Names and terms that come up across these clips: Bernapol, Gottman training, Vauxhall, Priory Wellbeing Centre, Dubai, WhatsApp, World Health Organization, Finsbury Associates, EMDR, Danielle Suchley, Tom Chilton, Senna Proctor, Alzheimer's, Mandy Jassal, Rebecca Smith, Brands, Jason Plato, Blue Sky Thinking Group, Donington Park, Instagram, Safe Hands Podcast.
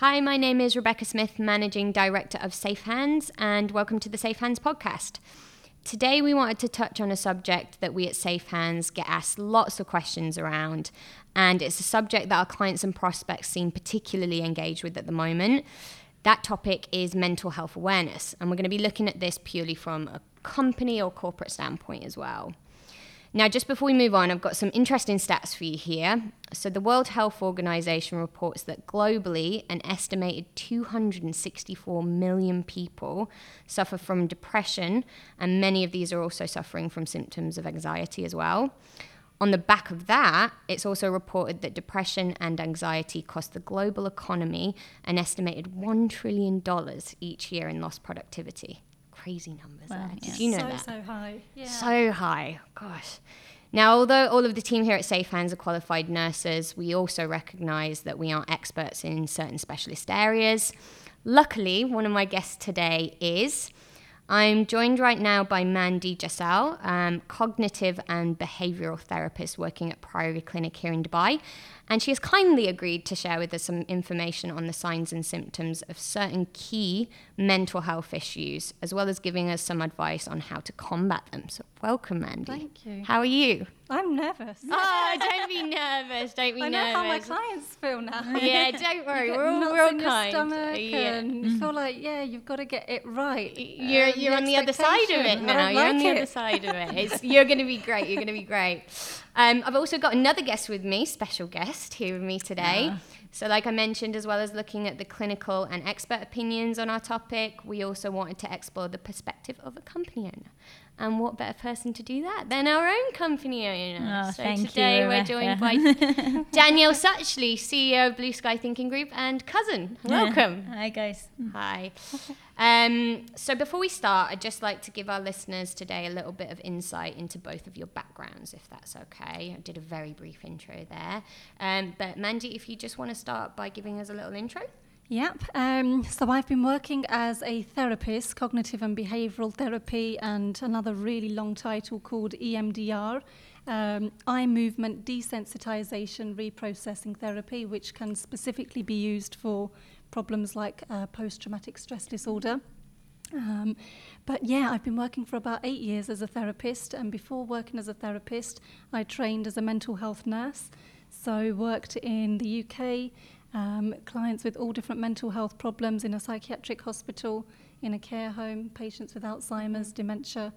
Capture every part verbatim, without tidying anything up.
Hi, my name is Rebecca Smith, Managing Director of Safe Hands, and welcome to the Safe Hands Podcast. Today we wanted to touch on a subject that we at Safe Hands get asked lots of questions around, and it's a subject that our clients and prospects seem particularly engaged with at the moment. That topic is mental health awareness, and we're going to be looking at this purely from a company or corporate standpoint as well. Now, just before we move on, I've got some interesting stats for you here. So the World Health Organization reports that globally, an estimated two hundred sixty-four million people suffer from depression, and many of these are also suffering from symptoms of anxiety as well. On the back of that, it's also reported that depression and anxiety cost the global economy an estimated one trillion dollars each year in lost productivity. Crazy numbers wow, there. Yes. Did you know so, that? So, so high. Yeah. So high. Gosh. Now, although all of the team here at Safe Hands are qualified nurses, we also recognise that we aren't experts in certain specialist areas. Luckily, one of my guests today is. I'm joined right now by Mandy Jassal, um, cognitive and behavioural therapist working at Priory Clinic here in Dubai, and she has kindly agreed to share with us some information on the signs and symptoms of certain key mental health issues, as well as giving us some advice on how to combat them. So welcome, Mandy. Thank you. How are you? I'm nervous. Oh, don't be nervous. Don't be nervous. I know nervous. How my clients feel now. Yeah, don't worry. We're all, we're all kind. Stomach yeah. And you feel like, yeah, you've got to get it right. You're um, you're the on the other side of it now. You're like on the it. other side of it. It's, you're going to be great. You're going to be great. Um, I've also got another guest with me, special guest here with me today. Yeah. So like I mentioned, as well as looking at the clinical and expert opinions on our topic, we also wanted to explore the perspective of a company owner. And what better person to do that than our own company owner? Oh, so thank today you, we're joined by Danielle Suchley, C E O of Blue Sky Thinking Group and cousin. Welcome. Yeah. Hi, guys. Hi. Um, so before we start, I'd just like to give our listeners today a little bit of insight into both of your backgrounds, if that's okay. I did a very brief intro there. Um, but Mandy, if you just want to start by giving us a little intro. Yep. Um, so I've been working as a therapist, cognitive and behavioural therapy, and another really long title called E M D R, um, eye movement desensitisation reprocessing therapy, which can specifically be used for problems like uh, post-traumatic stress disorder. Um, but yeah, I've been working for about eight years as a therapist, and before working as a therapist, I trained as a mental health nurse. So worked in the U K. Um, clients with all different mental health problems in a psychiatric hospital, in a care home, patients with Alzheimer's, dementia.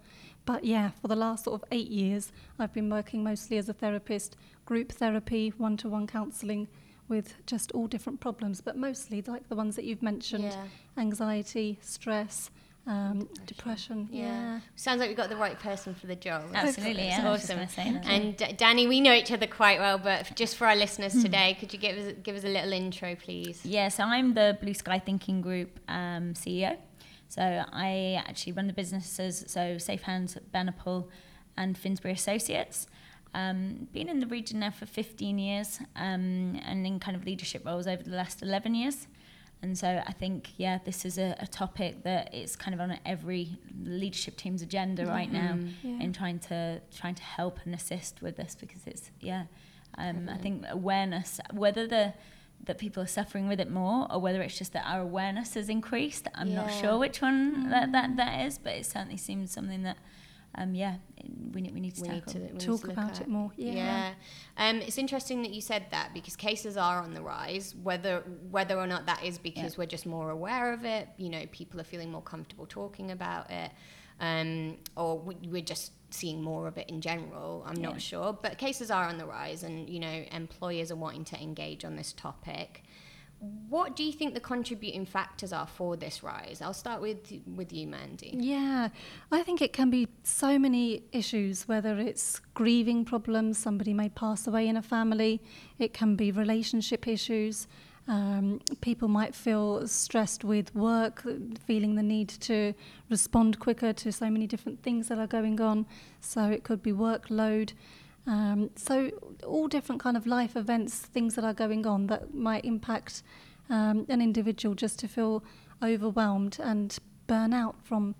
But yeah, for the last sort of eight years, I've been working mostly as a therapist, group therapy, one-to-one counselling with just all different problems, but mostly like the ones that you've mentioned, yeah. Anxiety, stress, Um, depression. Yeah. yeah. Sounds like we've got the right person for the job. Absolutely, yeah. Awesome. And uh, Danny, we know each other quite well, but just for our listeners today, could you give us give us a little intro, please? Yeah, so I'm the Blue Sky Thinking Group um, C E O. So I actually run the businesses, so Safe Hands, Bernapol and Finsbury Associates. Um, been in the region now for fifteen years um, and in kind of leadership roles over the last eleven years. And so I think, yeah, this is a, a topic that is kind of on every leadership team's agenda right now yeah. in trying to trying to help and assist with this because it's, yeah, um, I think awareness, whether the that people are suffering with it more or whether it's just that our awareness has increased, I'm yeah. not sure which one that, that, that is, but it certainly seems something that, um, yeah, we need, we need to we tackle. Need to, we Talk need to about at. it more. Yeah. yeah. Um, it's interesting that you said that because cases are on the rise, whether whether or not that is because yeah. we're just more aware of it, you know, people are feeling more comfortable talking about it, um, or we, we're just seeing more of it in general, I'm yeah. not sure. But cases are on the rise and, you know, employers are wanting to engage on this topic. What do you think the contributing factors are for this rise? I'll start with with you, Mandy. Yeah, I think it can be so many issues, whether it's grieving problems, somebody may pass away in a family, it can be relationship issues, um, people might feel stressed with work, feeling the need to respond quicker to so many different things that are going on, so it could be workload. Um, so all different kind of life events, things that are going on that might impact um, an individual just to feel overwhelmed and burn out from,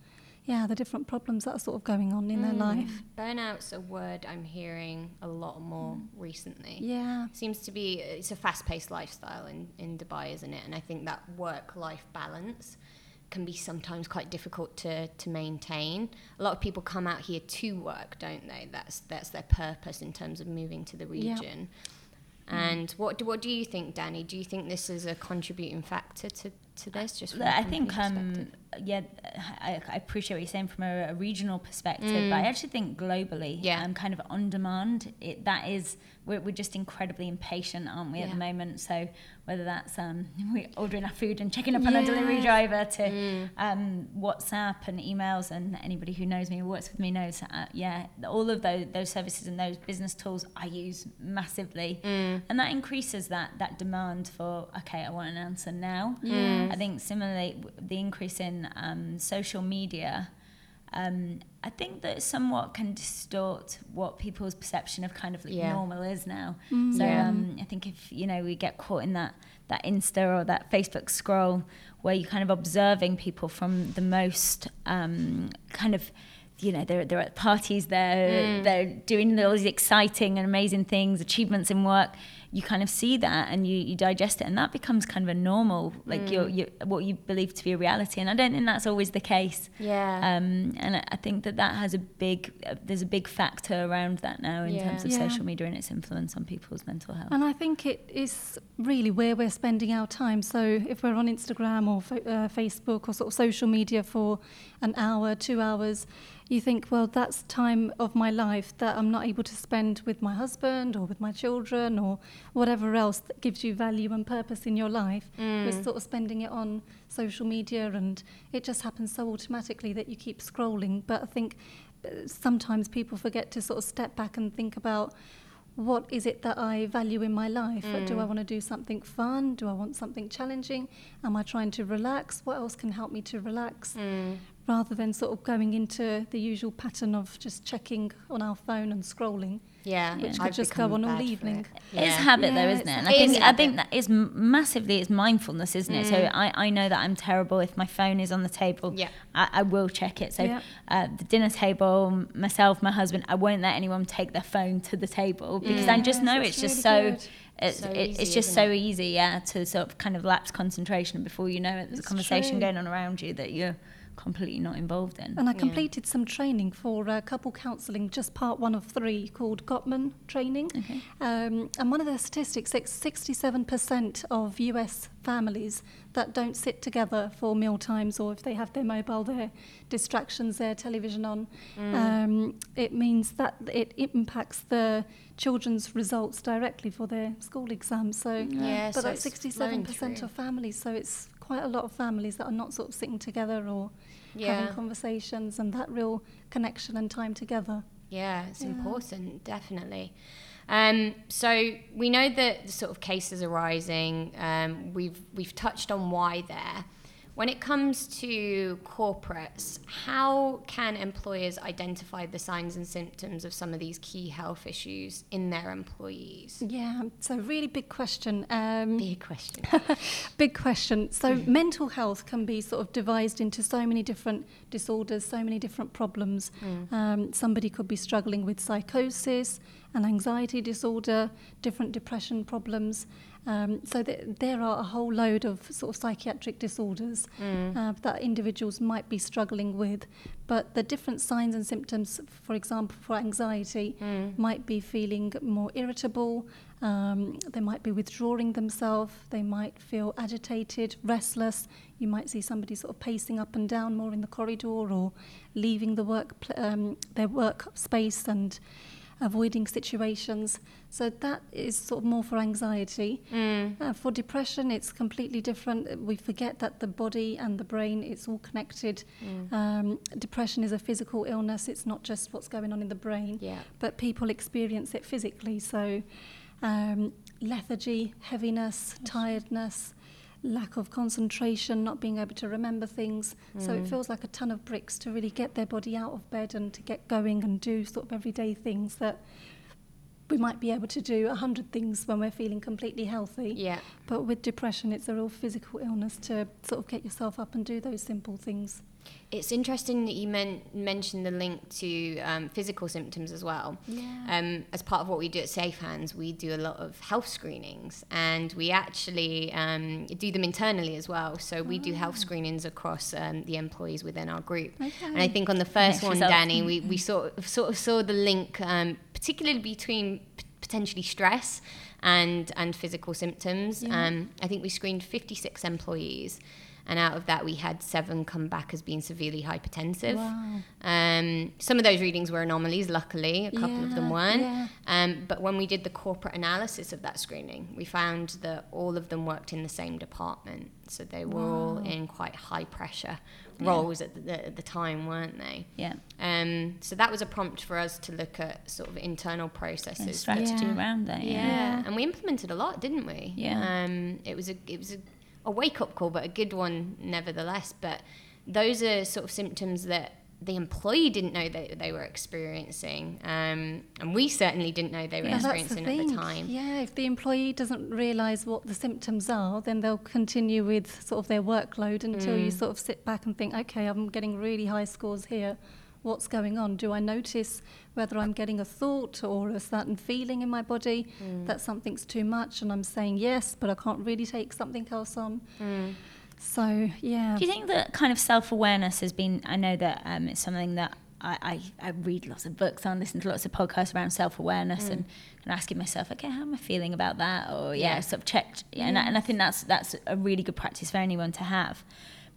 yeah, the different problems that are sort of going on in mm. their life. Burnout's a word I'm hearing a lot more mm. recently. Yeah. Seems to be, it's a fast-paced lifestyle in, in Dubai, isn't it? And I think that work-life balance can be sometimes quite difficult to, to maintain. A lot of people come out here to work, don't they? That's that's their purpose in terms of moving to the region. Yep. And mm. what do what do you think, Danny? Do you think this is a contributing factor to, to this? Just from I a think um, yeah, I, I appreciate what you're saying from a, a regional perspective, mm. but I actually think globally, yeah. um, kind of on demand. It, that is, we're, we're just incredibly impatient, aren't we, yeah. at the moment? So whether that's um, we're ordering our food and checking up yeah. on a delivery driver to mm. um, WhatsApp and emails, and anybody who knows me or works with me knows, uh, yeah, all of those, those services and those business tools I use massively, mm. and that increases that that demand for okay, I want an answer now. Mm. I think similarly the increase in um, social media. Um, I think that somewhat can distort what people's perception of kind of like yeah. normal is now. Mm, so yeah. um, I think if, you know, we get caught in that, that Insta or that Facebook scroll where you're kind of observing people from the most um, kind of, you know, they're, they're at parties, they're, mm. they're doing all these exciting and amazing things, achievements in work. You kind of see that and you, you digest it, and that becomes kind of a normal, like mm. your, your what you believe to be a reality. And I don't think that's always the case. Yeah. Um. And I think that that has a big, uh, there's a big factor around that now in yeah. terms of yeah. social media and its influence on people's mental health. And I think it is really where we're spending our time. So if we're on Instagram or fo- uh, Facebook or sort of social media for an hour, two hours, you think, well, that's time of my life that I'm not able to spend with my husband or with my children or whatever else that gives you value and purpose in your life. Mm. We're sort of spending it on social media, and it just happens so automatically that you keep scrolling. But I think sometimes people forget to sort of step back and think about, what is it that I value in my life? Mm. Do I want to do something fun? Do I want something challenging? Am I trying to relax? What else can help me to relax? Mm. Rather than sort of going into the usual pattern of just checking on our phone and scrolling. Yeah, which yeah. could I've just go on all evening. It. Yeah. It's habit, yeah, though, isn't it? And I think I think that is massively it's mindfulness, isn't mm. it? So I, I know that I'm terrible if my phone is on the table. Yeah, I, I will check it. So yeah. uh, the dinner table, myself, my husband, I won't let anyone take their phone to the table because mm. I just yes, know it's just really so. Good. It's, so it, easy, it's just so it? easy, yeah, to sort of kind of lapse concentration before you know it. There's it's a conversation true. going on around you that you're completely not involved in. And I completed yeah. some training for uh, couple counselling, just part one of three, called Gottman training. Okay. Um, and one of the statistics, sixty-seven percent of U S families that don't sit together for meal times, or if they have their mobile, their distractions, their television on, mm. um, it means that it, it impacts the children's results directly for their school exams. So, yeah, but so that's sixty-seven percent of families, so it's quite a lot of families that are not sort of sitting together or yeah. having conversations and that real connection and time together. Yeah, it's yeah. important, definitely. Um, so we know that the sort of cases are rising. Um, we've we've touched on why there. When it comes to corporates, how can employers identify the signs and symptoms of some of these key health issues in their employees? Yeah, so really big question. Um, big question. big question. So mm. mental health can be sort of devised into so many different disorders, so many different problems. Mm. Um, somebody could be struggling with psychosis, an anxiety disorder, different depression problems. Um, so th- there are a whole load of sort of psychiatric disorders mm. uh, that individuals might be struggling with. But the different signs and symptoms, for example, for anxiety, mm. might be feeling more irritable. Um, they might be withdrawing themselves. They might feel agitated, restless. You might see somebody sort of pacing up and down more in the corridor, or leaving the work pl- um, their work space and avoiding situations. So that is sort of more for anxiety. Mm. Uh, for depression, it's completely different. We forget that the body and the brain, it's all connected. Mm. Um, depression is a physical illness. It's not just what's going on in the brain, yeah. but people experience it physically. So um, lethargy, heaviness, yes. tiredness, lack of concentration, not being able to remember things. Mm. So it feels like a ton of bricks to really get their body out of bed and to get going and do sort of everyday things that we might be able to do a hundred things when we're feeling completely healthy. Yeah. But with depression, it's a real physical illness to sort of get yourself up and do those simple things. It's interesting that you men- mentioned the link to um, physical symptoms as well. Yeah. Um, as part of what we do at Safe Hands, we do a lot of health screenings, and we actually um, do them internally as well. So we oh. do health screenings across um, the employees within our group. Okay. And I think on the first one, yourself. Danny, we, we sort of, sort of saw the link, um, particularly between p- potentially stress and, and physical symptoms. Yeah. Um, I think we screened fifty-six employees. And out of that, we had seven come back as being severely hypertensive. Wow. Um, some of those readings were anomalies, luckily. A couple yeah, of them weren't. Yeah. Um, but when we did the corporate analysis of that screening, we found that all of them worked in the same department. So they were wow. all in quite high pressure roles yeah. at, the, at the time, weren't they? Yeah. Um, so that was a prompt for us to look at sort of internal processes. And strategy yeah. around that. Yeah. yeah. And we implemented a lot, didn't we? Yeah. Um, it was a... It was a a wake-up call, but a good one nevertheless. But those are sort of symptoms that the employee didn't know that they were experiencing, um, and we certainly didn't know they were yeah, experiencing the at the time. Yeah, if the employee doesn't realise what the symptoms are, then they'll continue with sort of their workload until mm. you sort of sit back and think, okay, I'm getting really high scores here. What's going on? Do I notice whether I'm getting a thought or a certain feeling in my body mm. that something's too much and I'm saying yes, but I can't really take something else on? Mm. So, yeah. Do you think that kind of self-awareness has been, I know that um, it's something that I, I, I read lots of books on, listen to lots of podcasts around self-awareness mm. and, and asking myself, okay, how am I feeling about that? Or yeah, yeah. sort of check. Yeah, mm. and, I, and I think that's that's a really good practice for anyone to have.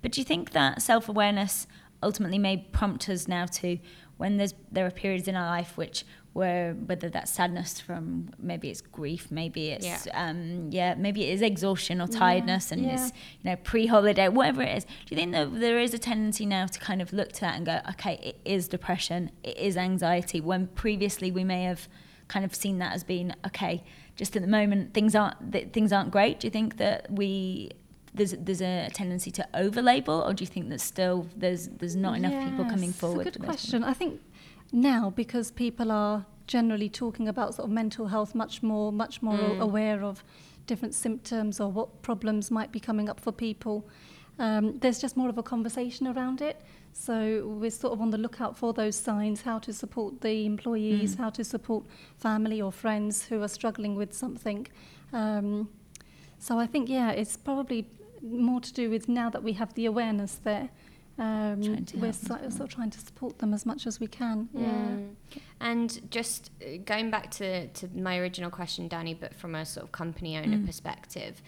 But do you think that self-awareness ultimately may prompt us now to, when there's there are periods in our life which where whether that's sadness from, maybe it's grief, maybe it's yeah, um, yeah maybe it is exhaustion or tiredness, yeah, and yeah. it's, you know, pre-holiday, whatever it is. Do you think that there is a tendency now to kind of look to that and go, okay, it is depression, it is anxiety, when previously we may have kind of seen that as being, okay, just at the moment things aren't th- things aren't great. Do you think that we There's there's a tendency to overlabel, or do you think that still there's there's not enough yes, people coming forward? That's a good question. People? I think now, because people are generally talking about sort of mental health much more, much more mm. aware of different symptoms or what problems might be coming up for people, um, there's just more of a conversation around it. So we're sort of on the lookout for those signs, how to support the employees, mm. how to support family or friends who are struggling with something. Um, so I think, yeah, it's probably more to do with now that we have the awareness there, um, we're sort of trying to support them as much as we can. Yeah. Mm. And just going back to, to my original question, Danny, but from a sort of company owner mm. perspective,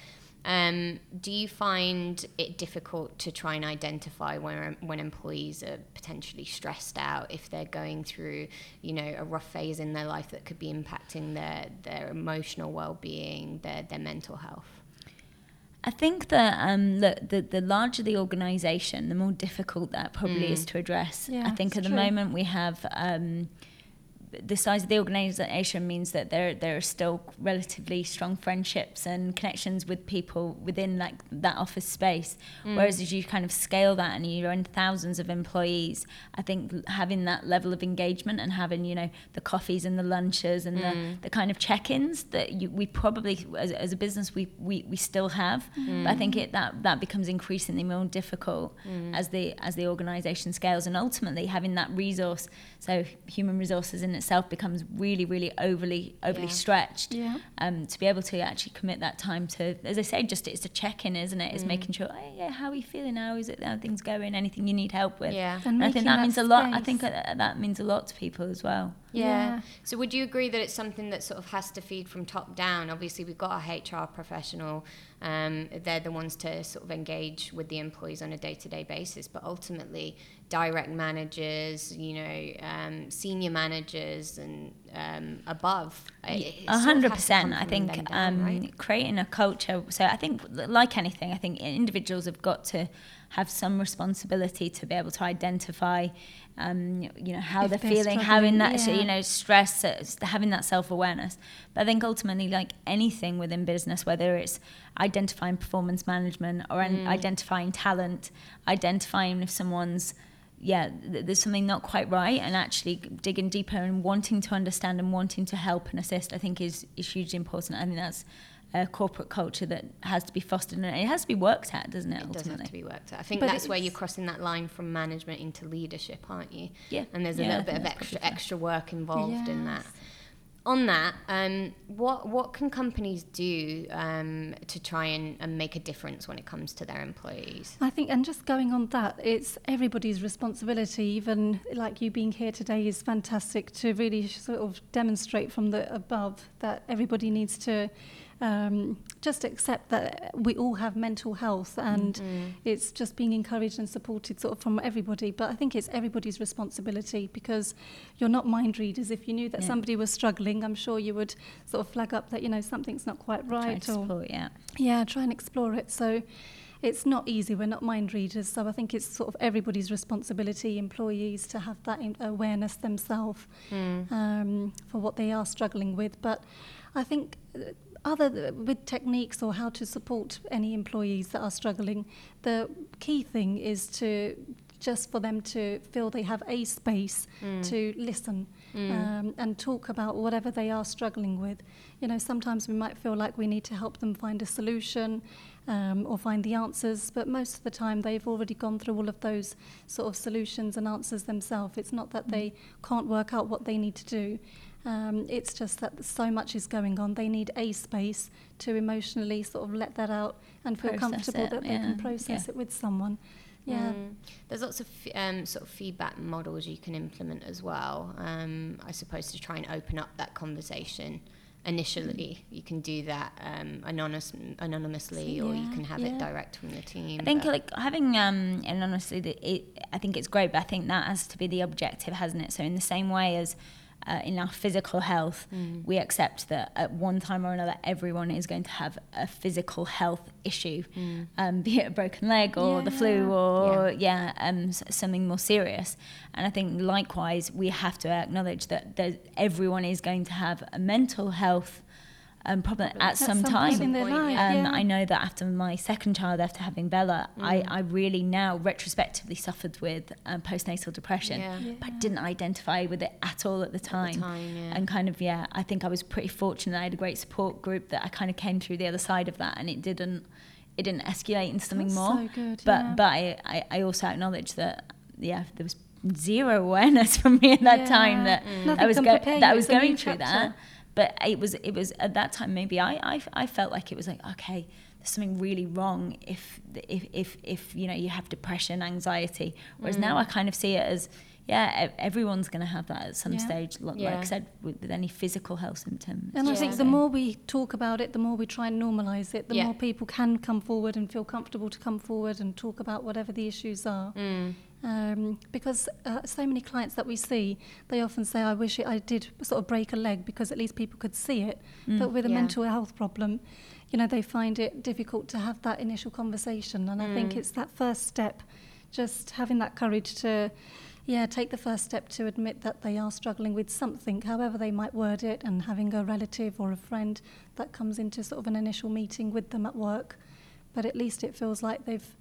um, do you find it difficult to try and identify when when employees are potentially stressed out, if they're going through, you know, a rough phase in their life that could be impacting their their emotional well-being, their their mental health? I think that um, look, the the larger the organisation, the more difficult that probably mm. is to address. Yeah, I think at the true. moment we have um, the size of the organisation means that there there are still relatively strong friendships and connections with people within like that office space. Mm. Whereas as you kind of scale that and you're in thousands of employees, I think having that level of engagement and having, you know, the coffees and the lunches and mm. the, the kind of check-ins that you, we probably as, as a business we, we, we still have. Mm. But I think it that, that becomes increasingly more difficult mm. as the as the organisation scales, and ultimately having that resource, so human resources in itself becomes really, really overly, overly yeah. stretched. Yeah. Um, to be able to actually commit that time to, as I say, just it's a check-in, isn't it? It's mm. making sure, oh, yeah, how are you feeling? How is it? How are things going? Anything you need help with? Yeah. And, and I think that, that means space. a lot. I think that, that means a lot to people as well. Yeah. yeah. So would you agree that it's something that sort of has to feed from top down? Obviously, we've got our H R professional. Um, they're the ones to sort of engage with the employees on a day-to-day basis, but ultimately direct managers, you know, um, senior managers and um, above. A hundred percent. I think down, um, right? creating a culture. So I think, like anything, I think individuals have got to have some responsibility to be able to identify, um, you know, how if they're, they're feeling, having that, yeah. you know, stress, having that self-awareness. But I think ultimately, like anything within business, whether it's identifying performance management or mm. identifying talent, identifying if someone's yeah, there's something not quite right, and actually digging deeper and wanting to understand and wanting to help and assist, I think is, is hugely important. I think that's a corporate culture that has to be fostered, and it has to be worked at, doesn't it? It does have to be worked at. I think but that's where you're crossing that line from management into leadership, aren't you? Yeah. And there's a yeah, little bit of extra extra work involved yes. in that. On that, um, what what can companies do um, to try and, and make a difference when it comes to their employees? I think, and just going on that, it's everybody's responsibility. Even like you being here today is fantastic to really sort of demonstrate from the above that everybody needs to um, just accept that we all have mental health, and mm-hmm. it's just being encouraged and supported sort of from everybody. But I think it's everybody's responsibility, because you're not mind readers. If you knew that yeah. somebody was struggling, I'm sure you would sort of flag up that, you know, something's not quite right. Try or explore, yeah. yeah, try and explore it. So it's not easy. We're not mind readers. So I think it's sort of everybody's responsibility, employees, to have that awareness themselves mm. um, for what they are struggling with. But I think other with techniques or how to support any employees that are struggling, the key thing is to just for them to feel they have a space mm. to listen mm. um, and talk about whatever they are struggling with. You know, sometimes we might feel like we need to help them find a solution um, or find the answers, but most of the time they've already gone through all of those sort of solutions and answers themselves. It's not that mm. they can't work out what they need to do. Um, it's just that so much is going on. They need a space to emotionally sort of let that out and feel process comfortable it, that yeah. they can process yeah. it with someone. Yeah, mm. There's lots of um, sort of feedback models you can implement as well, um, I suppose, to try and open up that conversation. Initially, mm. you can do that um, anonymous, anonymously, yeah, or you can have yeah. it direct from the team. I think like having um, anonymously, it, I think it's great, but I think that has to be the objective, hasn't it? So in the same way as Uh, in our physical health, mm. we accept that at one time or another, everyone is going to have a physical health issue, mm. um, be it a broken leg or yeah. the flu or yeah, yeah um, something more serious. And I think likewise, we have to acknowledge that everyone is going to have a mental health um, problem at That's some time. In their life, um, yeah. I know that after my second child, after having Bella, mm. I, I really now retrospectively suffered with um, postnatal depression, yeah. Yeah. but didn't identify with it at all at the time. At the time yeah. And kind of, yeah, I think I was pretty fortunate. I had a great support group that I kind of came through the other side of that, and it didn't, it didn't escalate into something That's more. So good, but yeah. but I, I, I also acknowledge that, yeah, there was zero awareness from me at that yeah. time that mm. I was go- that I was going through chapter. that. But it was it was at that time maybe I, I, I felt like it was like, okay, there's something really wrong if if if, if you know you have depression, anxiety. Whereas mm. now I kind of see it as yeah everyone's going to have that at some yeah. stage, like, yeah. like I said, with, with any physical health symptoms. And I yeah. think the more we talk about it, the more we try and normalise it, the yeah. more people can come forward and feel comfortable to come forward and talk about whatever the issues are. Mm. Um, because uh, so many clients that we see, they often say, I wish it, I did sort of break a leg because at least people could see it. Mm. But with a yeah. mental health problem, you know, they find it difficult to have that initial conversation. And mm. I think it's that first step, just having that courage to, yeah, take the first step to admit that they are struggling with something, however they might word it, and having a relative or a friend that comes into sort of an initial meeting with them at work. But at least it feels like they've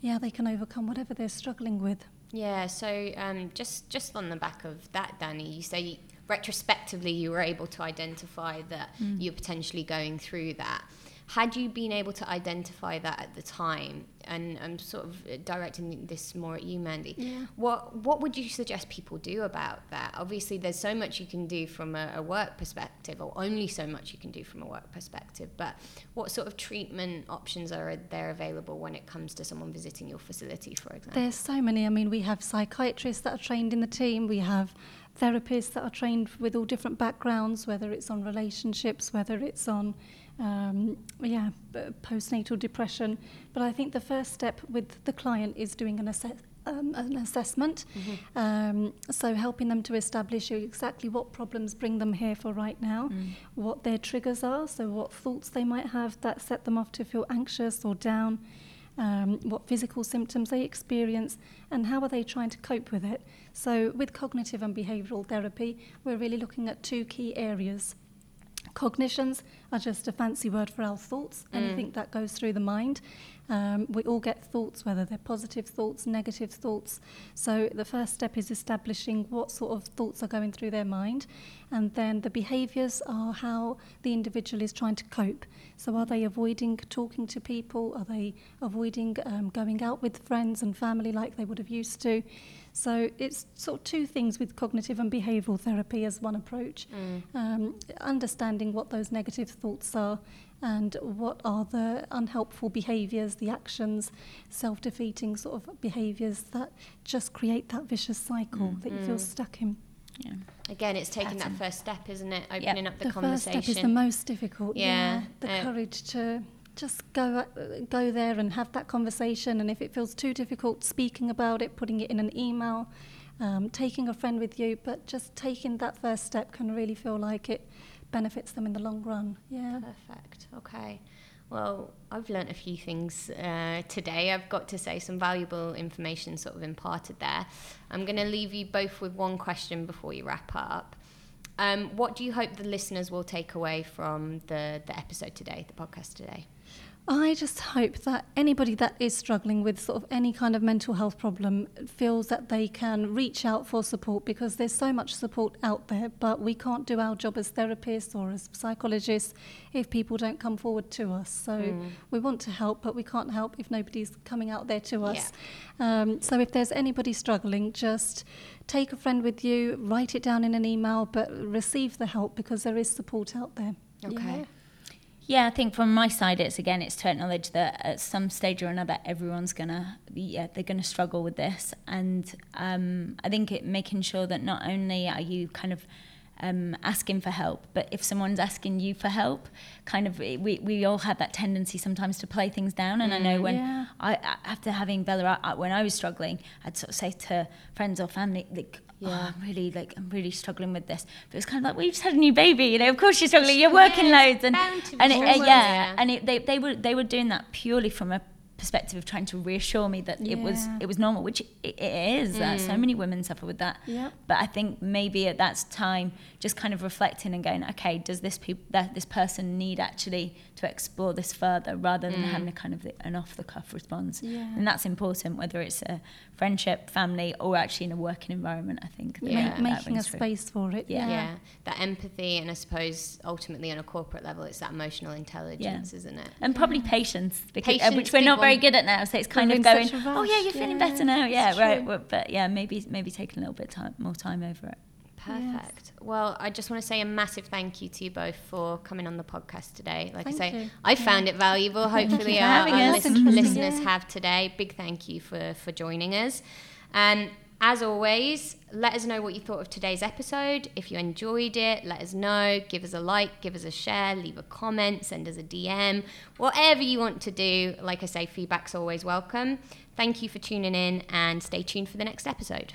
Yeah, they can overcome whatever they're struggling with. Yeah, so um, just just on the back of that, Danny, you say you, retrospectively you were able to identify that mm. you're potentially going through that. Had you been able to identify that at the time, and I'm sort of directing this more at you, Mandy, yeah. what what would you suggest people do about that? Obviously, there's so much you can do from a, a work perspective, or only so much you can do from a work perspective, but what sort of treatment options are there available when it comes to someone visiting your facility, for example? There's so many. I mean, we have psychiatrists that are trained in the team. We have therapists that are trained with all different backgrounds, whether it's on relationships, whether it's on... Um, yeah, postnatal depression. But I think the first step with the client is doing an, assess- um, an assessment. Mm-hmm. Um, so helping them to establish exactly what problems bring them here for right now, mm. what their triggers are, so what thoughts they might have that set them off to feel anxious or down, um, what physical symptoms they experience, and how are they trying to cope with it. So with cognitive and behavioural therapy, we're really looking at two key areas. Cognitions are just a fancy word for our thoughts, mm. anything that goes through the mind, Um, we all get thoughts, whether they're positive thoughts, negative thoughts. So the first step is establishing what sort of thoughts are going through their mind. And then the behaviours are how the individual is trying to cope. So are they avoiding talking to people? Are they avoiding um, going out with friends and family like they would have used to? So it's sort of two things with cognitive and behavioural therapy as one approach. Mm. Um, understanding what those negative thoughts are and what are the unhelpful behaviours, the actions, self-defeating sort of behaviours that just create that vicious cycle mm. that you mm. feel stuck in. Yeah. Again, it's taking Pattern. that first step, isn't it? Opening yep. up the, the conversation. The first step is the most difficult. Yeah. yeah. The um, courage to just go go there and have that conversation, and if it feels too difficult, speaking about it, putting it in an email, um, taking a friend with you, but just taking that first step can really feel like it benefits them in the long run. Yeah. Perfect. Okay. Well, I've learnt a few things uh, today. I've got to say some valuable information sort of imparted there. I'm going to leave you both with one question before you wrap up. Um, what do you hope the listeners will take away from the, the episode today, the podcast today? I just hope that anybody that is struggling with sort of any kind of mental health problem feels that they can reach out for support, because there's so much support out there, but we can't do our job as therapists or as psychologists if people don't come forward to us. So mm. we want to help, but we can't help if nobody's coming out there to us. Yeah. Um, so if there's anybody struggling, just take a friend with you, write it down in an email, but receive the help, because there is support out there. Okay. Yeah. Yeah, I think from my side, it's again, it's to acknowledge that at some stage or another, everyone's gonna, yeah, they're gonna struggle with this, and um, I think it making sure that not only are you kind of um, asking for help, but if someone's asking you for help, kind of we, we all have that tendency sometimes to play things down, and mm, I know when yeah. I after having Bella, I, when I was struggling, I'd sort of say to friends or family like, yeah, oh, I'm really like I'm really struggling with this. But it's kind of like, well, you just had a new baby, you know. Of course you're struggling. You're working yeah, loads, and and it, uh, yeah, yeah, and it, they they were they were doing that purely from a perspective of trying to reassure me that yeah. it was it was normal, which it, it is. Mm. Uh, so many women suffer with that. Yeah. But I think maybe at that time, just kind of reflecting and going, okay, does this people that this person need actually to explore this further, rather than mm. having a kind of the, an off the cuff response. Yeah. And that's important, whether it's a friendship, family, or actually in a working environment, I think. Yeah. That, Making that a through. space for it. Yeah. yeah. That empathy, and I suppose ultimately on a corporate level, it's that emotional intelligence, yeah. isn't it? And probably yeah. patience, because, patience uh, which we're not very good at now. So it's kind of going, oh yeah, you're yeah. feeling better now. Yeah, it's right. True. But yeah, maybe, maybe taking a little bit time, more time over it. Perfect. Yes. Well, I just want to say a massive thank you to you both for coming on the podcast today. Like thank I say, you. I found yeah. it valuable. Hopefully our, our listen, listeners yeah. have today. Big thank you for, for joining us. And um, as always, let us know what you thought of today's episode. If you enjoyed it, let us know. Give us a like, give us a share, leave a comment, send us a D M. Whatever you want to do. Like I say, feedback's always welcome. Thank you for tuning in, and stay tuned for the next episode.